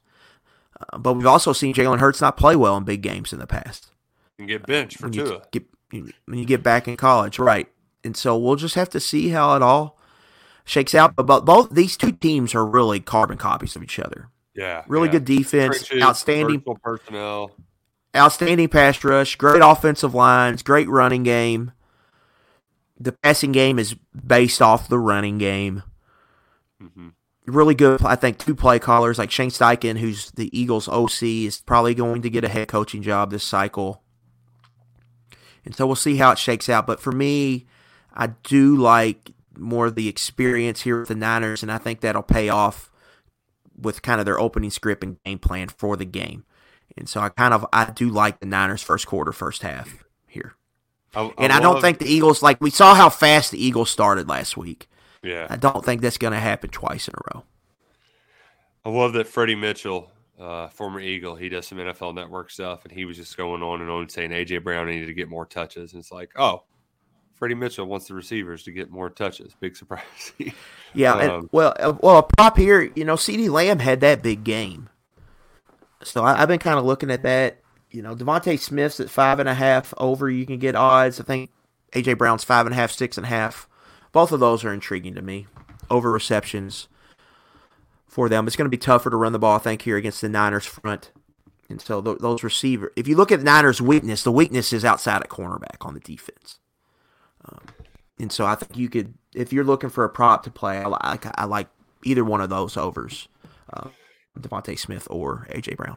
uh, but we've also seen Jalen Hurts not play well in big games in the past. And get benched for Tua. When, when you get back in college, right. And so we'll just have to see how it all shakes out. But both these two teams are really carbon copies of each other. Yeah. Really yeah. good defense, Trenches, outstanding personnel, outstanding pass rush, great offensive lines, great running game. The passing game is based off the running game. Mm-hmm. Really good, I think, two play callers like Shane Steichen, who's the Eagles O C, is probably going to get a head coaching job this cycle. And so we'll see how it shakes out. But for me, I do like more of the experience here with the Niners, and I think that'll pay off with kind of their opening script and game plan for the game. And so I kind of I do like the Niners first quarter, first half here. I, I and I don't think the Eagles, like we saw how fast the Eagles started last week. Yeah, I don't think that's going to happen twice in a row. I love that Freddie Mitchell, uh, former Eagle, he does some N F L Network stuff, and he was just going on and on saying A J. Brown needed to get more touches. And it's like, oh, Freddie Mitchell wants the receivers to get more touches. Big surprise. yeah, um, and, well, well, a prop here, you know, CeeDee Lamb had that big game. So I, I've been kind of looking at that. You know, Devontae Smith's at five and a half over. You can get odds. I think A J. Brown's five and a half, six and a half. Both of those are intriguing to me. Over receptions for them. It's going to be tougher to run the ball, I think, here against the Niners front. And so th- those receivers, if you look at the Niners' weakness, the weakness is outside at cornerback on the defense. Um, and so I think you could, if you're looking for a prop to play, I like, I like either one of those overs, uh, Devontae Smith or A J. Brown.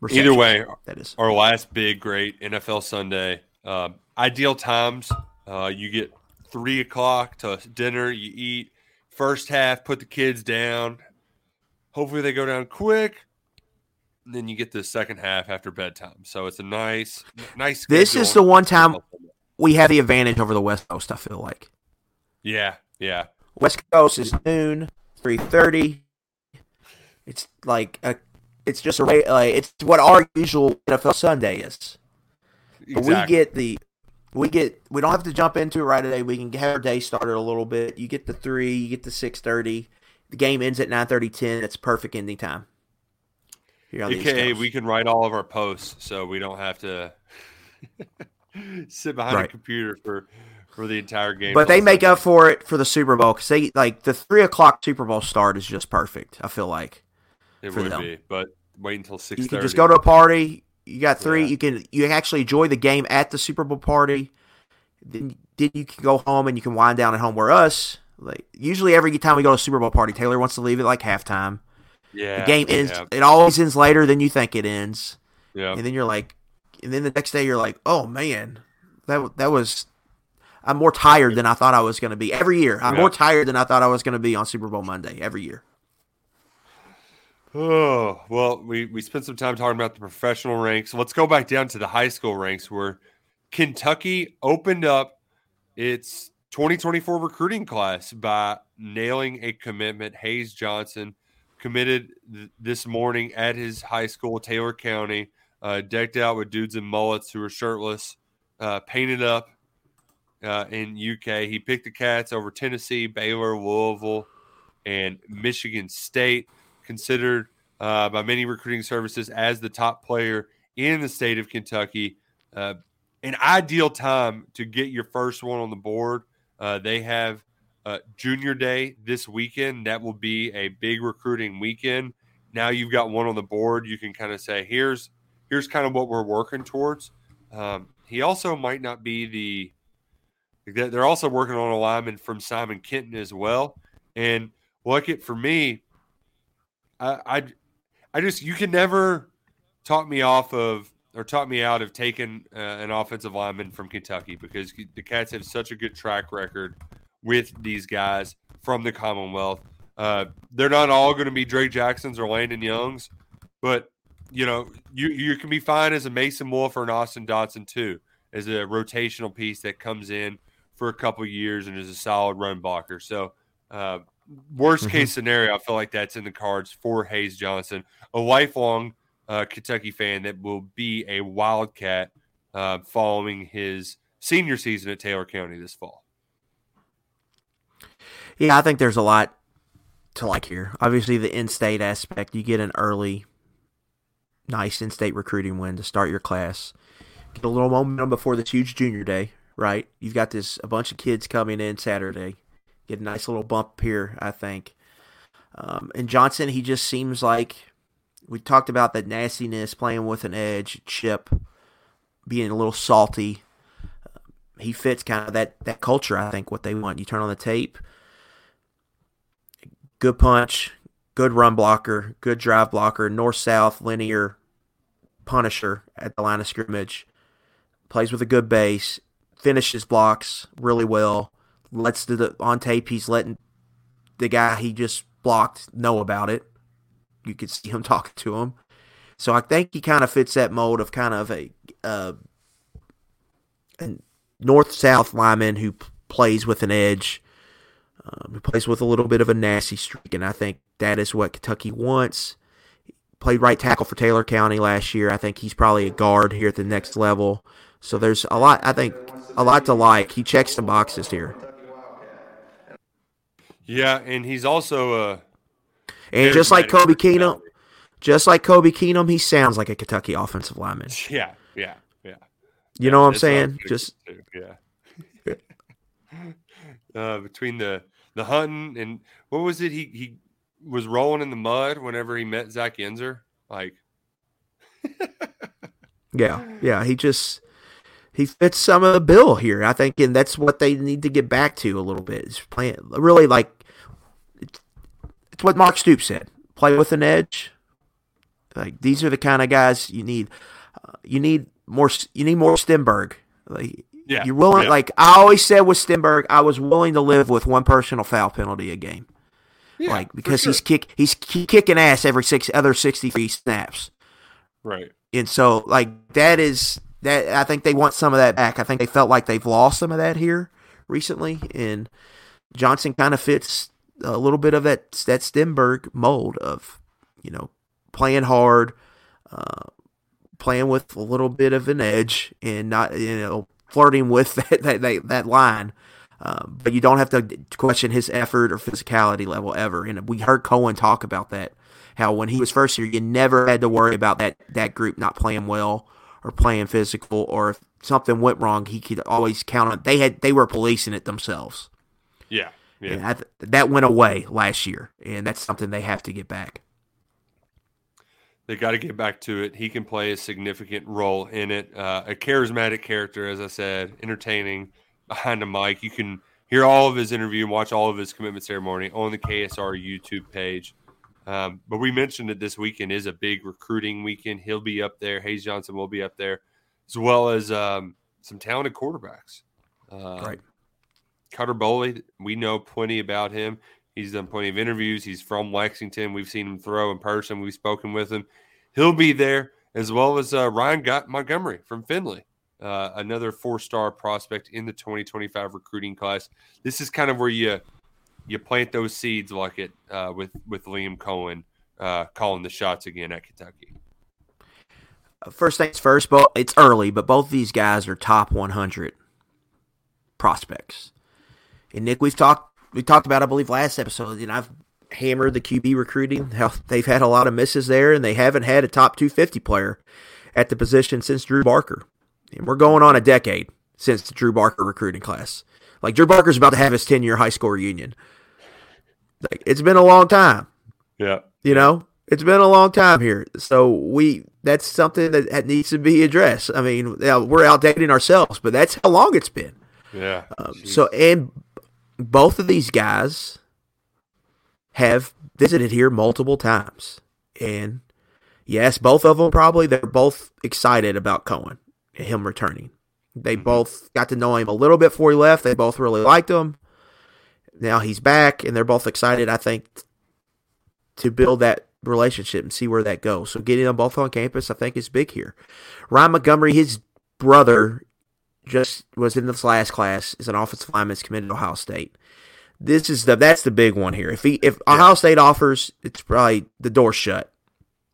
Receptions, either way, that is. Our last big, great N F L Sunday. Uh, ideal times, uh, you get – three o'clock to dinner, you eat first half, put the kids down. Hopefully they go down quick. and then you get the second half after bedtime. So it's a nice, nice. This is the one time we have the advantage over the West Coast, I feel like. Yeah, yeah. West Coast is noon, three thirty. It's like a, it's just a like it's what our usual N F L Sunday is. Exactly. We get the, we get we don't have to jump into it right away. We can have our day started a little bit. You get the three, you get the six thirty. The game ends at nine thirty ten. It's perfect ending time. A K A we can write all of our posts, so we don't have to sit behind right. a computer for, for the entire game. But they make Sunday. Up for it for the Super Bowl because they like the three o'clock Super Bowl start is just perfect. I feel like it would them. be, but wait until six thirty. You can just go to a party. You got three. Yeah. You can you can actually enjoy the game at the Super Bowl party. Then, then you can go home and you can wind down at home. Where us, like usually every time we go to a Super Bowl party, Taylor wants to leave at like halftime. Yeah, the game ends. Yeah. It always ends later than you think it ends. Yeah, and then you're like, and then the next day you're like, oh man, that that was. I'm more tired than I thought I was going to be every year. I'm yeah. more tired than I thought I was going to be on Super Bowl Monday every year. Oh, well, we, we spent some time talking about the professional ranks. Let's go back down to the high school ranks where Kentucky opened up its twenty twenty-four recruiting class by nailing a commitment. Hayes Johnson committed th- this morning at his high school, Taylor County, uh, decked out with dudes in mullets who were shirtless, uh, painted up uh, in U K. He picked the Cats over Tennessee, Baylor, Louisville, and Michigan State. Considered uh, by many recruiting services as the top player in the state of Kentucky. Uh, an ideal time to get your first one on the board. Uh, they have uh, Junior Day this weekend. That will be a big recruiting weekend. Now you've got one on the board. You can kind of say, here's here's kind of what we're working towards. Um, he also might not be the – they're also working on a lineman from Simon Kenton as well. And look it for me, I, I just you can never talk me off of or talk me out of taking uh, an offensive lineman from Kentucky because the Cats have such a good track record with these guys from the Commonwealth. Uh, they're not all going to be Drake Jacksons or Landon Youngs, but you know you you can be fine as a Mason Wolf or an Austin Dotson too, as a rotational piece that comes in for a couple years and is a solid run blocker. So. Uh, Worst case mm-hmm. scenario, I feel like that's in the cards for Hayes Johnson, a lifelong uh, Kentucky fan that will be a Wildcat uh, following his senior season at Taylor County this fall. Yeah, I think there's a lot to like here. Obviously, the in-state aspect, you get an early, nice in-state recruiting win to start your class. Get a little momentum before this huge Junior Day, right? You've got this a bunch of kids coming in Saturday. Get a nice little bump here, I think. Um, and Johnson, he just seems like we talked about that nastiness, playing with an edge, chip, being a little salty. Uh, he fits kind of that that culture, I think, what they want. You turn on the tape, good punch, good run blocker, good drive blocker, north-south, linear, punisher at the line of scrimmage. Plays with a good base, finishes blocks really well. Let's do the on tape. He's letting the guy he just blocked know about it. You could see him talking to him. So I think he kind of fits that mold of kind of a, uh, a north-south lineman who plays with an edge, um, who plays with a little bit of a nasty streak, and I think that is what Kentucky wants. He played right tackle for Taylor County last year. I think he's probably a guard here at the next level. So there's a lot, I think, a lot to like. He checks the boxes here. Yeah, and he's also uh, and just like Kobe Keenum, just like Kobe Keenum, he sounds like a Kentucky offensive lineman. Yeah, yeah, yeah. You yeah, know what I'm saying? Just yeah. uh, between the the hunting and what was it? He he was rolling in the mud whenever he met Zach Yenzer. Like, yeah, yeah. He just. He fits some of the bill here, I think, and that's what they need to get back to a little bit. It's playing really like it's, it's what Mark Stoops said: play with an edge. Like these are the kind of guys you need. Uh, you need more. You need more Stenberg. Like yeah, you're willing. Yeah. Like I always said with Stenberg, I was willing to live with one personal foul penalty a game. Yeah, like because sure. he's kick he's kicking ass every six other sixty-three snaps. Right. And so, like, that is that. I think they want some of that back. I think they felt like they've lost some of that here recently, and Johnson kind of fits a little bit of that that Stenberg mold of, you know, playing hard, uh, playing with a little bit of an edge, and not, you know, flirting with that that that, that line. Um, but you don't have to question his effort or physicality level ever. And we heard Cohen talk about that, how when he was first here, you never had to worry about that, that group not playing well or playing physical, or if something went wrong, he could always count on they had they were policing it themselves. Yeah. yeah. And I th- that went away last year, and that's something they have to get back. They got to get back to it. He can play a significant role in it. Uh, a charismatic character, as I said, entertaining, behind the mic. You can hear all of his interview and watch all of his commitment ceremony on the K S R YouTube page. Um, but we mentioned that this weekend is a big recruiting weekend. He'll be up there. Hayes Johnson will be up there, as well as um, some talented quarterbacks. Uh, right. Cutter Boley, we know plenty about him. He's done plenty of interviews. He's from Lexington. We've seen him throw in person. We've spoken with him. He'll be there, as well as uh, Ryan Montgomery from Findlay. Uh, another four-star prospect in the twenty twenty-five recruiting class. This is kind of where you you plant those seeds, like it uh, with with Liam Cohen uh, calling the shots again at Kentucky. First things first, but it's early, but both these guys are top one hundred prospects. And Nick, we've talked we talked about, I believe, last episode, and I've hammered the Q B recruiting. How they've had a lot of misses there, and they haven't had a top two fifty player at the position since Drew Barker. And we're going on a decade since the Drew Barker recruiting class. Like, Drew Barker's about to have his ten-year high school reunion. Like, it's been a long time. Yeah. You know, it's been a long time here. So we that's something that needs to be addressed. I mean, we're outdating ourselves, but that's how long it's been. Yeah. Um, so, and both of these guys have visited here multiple times. And, yes, both of them probably, they're both excited about Cohen. Him returning. They both got to know him a little bit before he left. They both really liked him. Now he's back, and they're both excited, I think, to build that relationship and see where that goes. So getting them both on campus, I think, is big here. Ryan Montgomery, his brother, just was in this last class as an offensive lineman, is committed to Ohio State. This is the that's the big one here. If he if yeah. Ohio State offers, it's probably the door shut.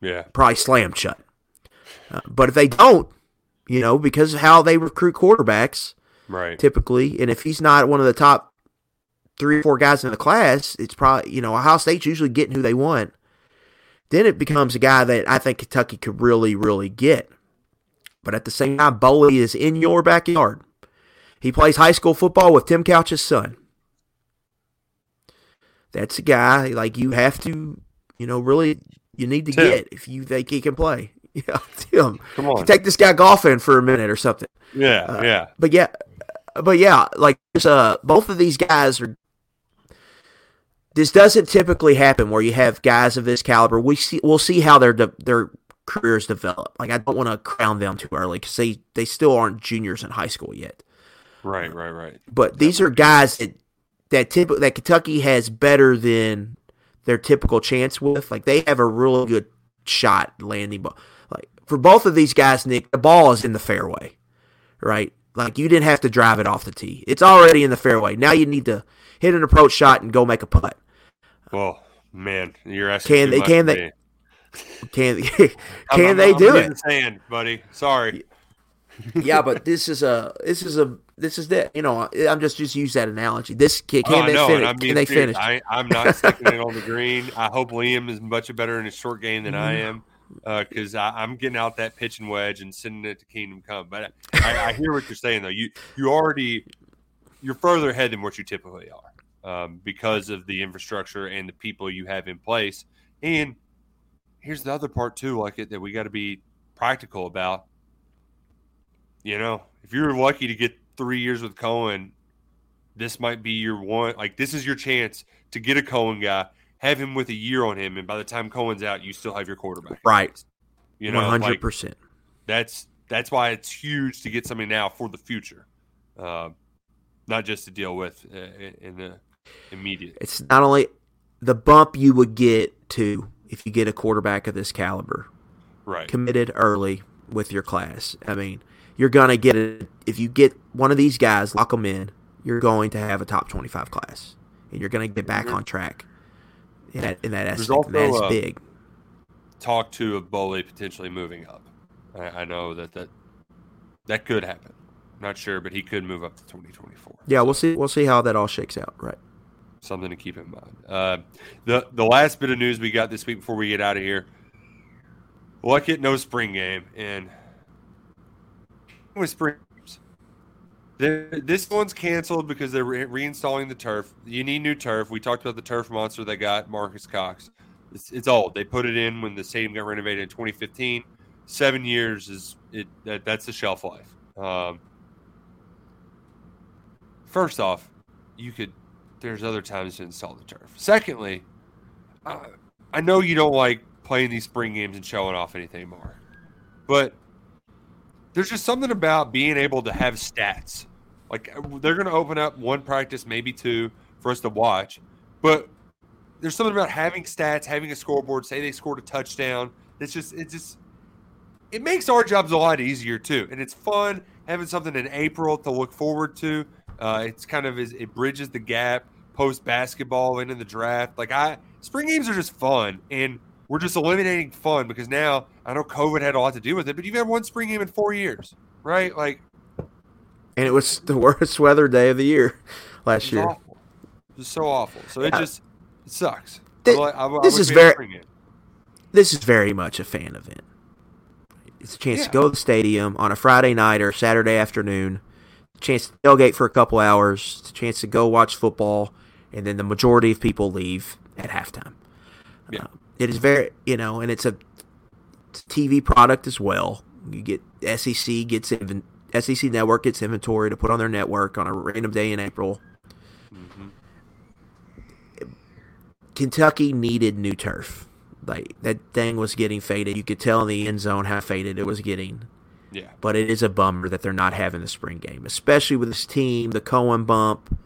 Yeah, probably slammed shut. Uh, but if they don't, you know, because of how they recruit quarterbacks, right? Typically, and if he's not one of the top three or four guys in the class, it's probably, you know, Ohio State's usually getting who they want. Then it becomes a guy that I think Kentucky could really, really get. But at the same time, Boley is in your backyard. He plays high school football with Tim Couch's son. That's a guy, like, you have to, you know, really, you need to Tim. get if you think he can play. Yeah, Tim. Come on, take this guy golfing for a minute or something. Yeah, uh, yeah. But yeah, but yeah, like uh, both of these guys are. This doesn't typically happen where you have guys of this caliber. We see, we'll see how their de- their careers develop. Like, I don't want to crown them too early because they, they still aren't juniors in high school yet. Right, right, right. But that these are guys that that typ- that Kentucky has better than their typical chance with. Like, they have a really good shot landing ball. Like, for both of these guys, Nick, the ball is in the fairway, right? Like, you didn't have to drive it off the tee. It's already in the fairway. Now you need to hit an approach shot and go make a putt. Well, man, you're asking can they can they, can they can can they do it? I'm in the sand, buddy. Sorry. Yeah, but this is a this is a this is that you know I'm just just use that analogy. This can, can oh, they no, finish? I mean, can they dude, finish? I, I'm not sticking it on the green. I hope Liam is much better in his short game than I am. Because uh, I'm getting out that pitching wedge and sending it to Kingdom Come. But I, I hear what you're saying, though. You you already you're further ahead than what you typically are um, because of the infrastructure and the people you have in place. And here's the other part too, like it that we got to be practical about. You know, if you're lucky to get three years with Cohen, this might be your one. Like, this is your chance to get a Cohen guy. Have him with a year on him, and by the time Cohen's out, you still have your quarterback. Right. You know, one hundred percent. Like, that's that's why it's huge to get something now for the future, uh, not just to deal with uh, in the immediate. It's not only the bump you would get, too, if you get a quarterback of this caliber. right. committed early with your class. I mean, you're going to get it. If you get one of these guys, lock them in, you're going to have a top twenty-five class. And you're going to get back on track in that, in that aspect. That's big. Talk to a Boley potentially moving up. I, I know that, that that could happen. Not sure, but he could move up to twenty twenty-four. Yeah, so. we'll see We'll see how that all shakes out, right? Something to keep in mind. Uh, the the last bit of news we got this week before we get out of here. Luckett, no spring game. And with spring games, this one's canceled because they're re- reinstalling the turf. You need new turf. We talked about the turf monster they got, Marcus Cox. It's, it's old. They put it in when the stadium got renovated in twenty fifteen. Seven years is it? That, that's the shelf life. Um, first off, you could. There's other times to install the turf. Secondly, I, I know you don't like playing these spring games and showing off anything more, but there's just something about being able to have stats. Like, they're going to open up one practice, maybe two, for us to watch, but there's something about having stats, having a scoreboard, say they scored a touchdown. It's just, it just, it makes our jobs a lot easier too. And it's fun having something in April to look forward to. Uh, it's kind of is it bridges the gap post basketball into the draft. Like I, spring games are just fun, and we're just eliminating fun because now I know COVID had a lot to do with it, but you've had one spring game in four years, right? Like, and it was the worst weather day of the year last it year. Awful. It was so awful. So it uh, just it sucks. Th- I, I, this I is very, this is very much a fan event. It's a chance yeah. to go to the stadium on a Friday night or Saturday afternoon. Chance to tailgate for a couple hours, it's a chance to go watch football, and then the majority of people leave at halftime. Yeah. Uh, it is very, you know, and it's a, it's a T V product as well. You get S E C gets S E C Network gets inventory to put on their network on a random day in April. Mm-hmm. Kentucky needed new turf. Like, that thing was getting faded. You could tell in the end zone how faded it was getting. Yeah, but it is a bummer that they're not having the spring game, especially with this team, the Cohen bump.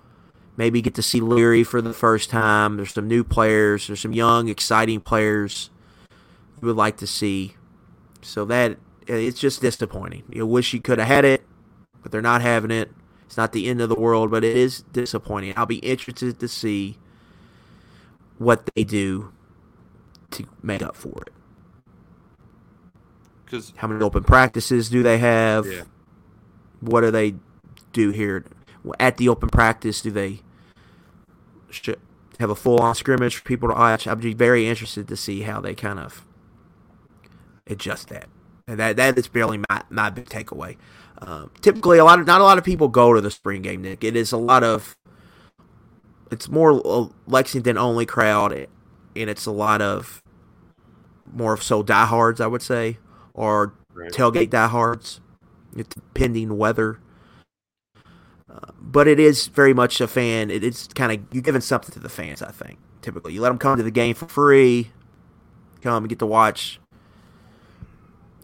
Maybe get to see Leary for the first time. There's some new players. There's some young, exciting players you would like to see. So that it's just disappointing. You wish you could have had it, but they're not having it. It's not the end of the world, but it is disappointing. I'll be interested to see what they do to make up for it. How many open practices do they have? Yeah. What do they do here? At the open practice, do they have a full-on scrimmage for people to watch? I'd be very interested to see how they kind of adjust that. And that that is barely my, my big takeaway. Um, typically, a lot of not a lot of people go to the spring game, Nick. It is a lot of – it's more a Lexington-only crowd, and it's a lot of more of so diehards, I would say. Or tailgate diehards, depending weather. Uh, but it is very much a fan. It, it's kind of you're giving something to the fans, I think, typically. You let them come to the game for free, come and get to watch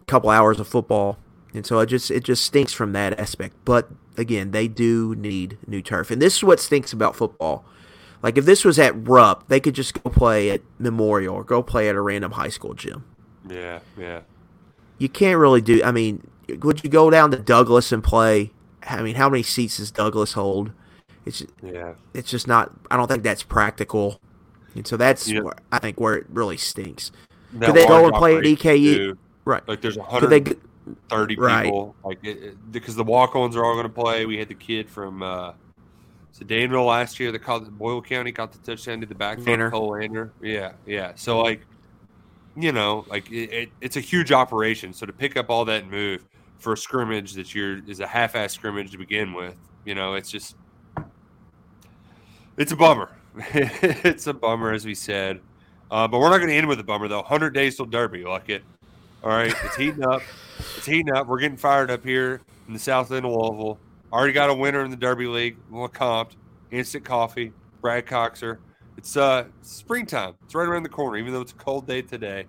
a couple hours of football. And so it just it just stinks from that aspect. But, again, they do need new turf. And this is what stinks about football. Like, if this was at Rupp, they could just go play at Memorial or go play at a random high school gym. Yeah, yeah. You can't really do – I mean, would you go down to Douglas and play – I mean, how many seats does Douglas hold? It's yeah. It's just not – I don't think that's practical. And so that's, yeah. where, I think, where it really stinks. That could they go and play at E K U? Too. Right. Like, there's one hundred thirty they, right. people. Like it, it, because the walk-ons are all going to play. We had the kid from uh, so Danville last year that caught – Boyle County caught the touchdown to the backfield. Cole Lander. Yeah, yeah. So, like – you know, like it, it, it's a huge operation. So to pick up all that and move for a scrimmage that you're is a half-ass scrimmage to begin with, you know, it's just it's a bummer. It's a bummer, as we said. Uh, but we're not going to end with a bummer though. one hundred days till Derby, like it. All right, it's heating up. It's heating up. We're getting fired up here in the South End of Louisville. Already got a winner in the Derby League. LeCompte, Instant Coffee, Brad Coxer. It's uh, springtime. It's right around the corner. Even though it's a cold day today,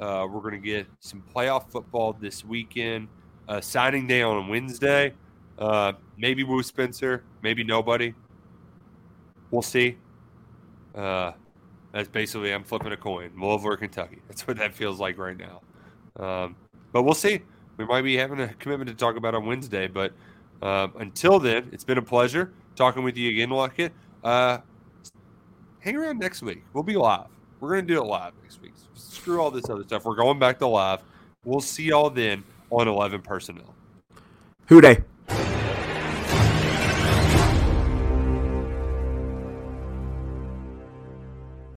uh, we're going to get some playoff football this weekend. Uh, signing day on Wednesday. Uh, maybe Woo Spencer. Maybe nobody. We'll see. Uh, that's basically I'm flipping a coin. Louisville or Kentucky. That's what that feels like right now. Um, but we'll see. We might be having a commitment to talk about on Wednesday. But uh, until then, it's been a pleasure talking with you again, Luckett. Uh, hang around next week. We'll be live. We're going to do it live next week. Screw all this other stuff. We're going back to live. We'll see y'all then on eleven personnel. Hoo day.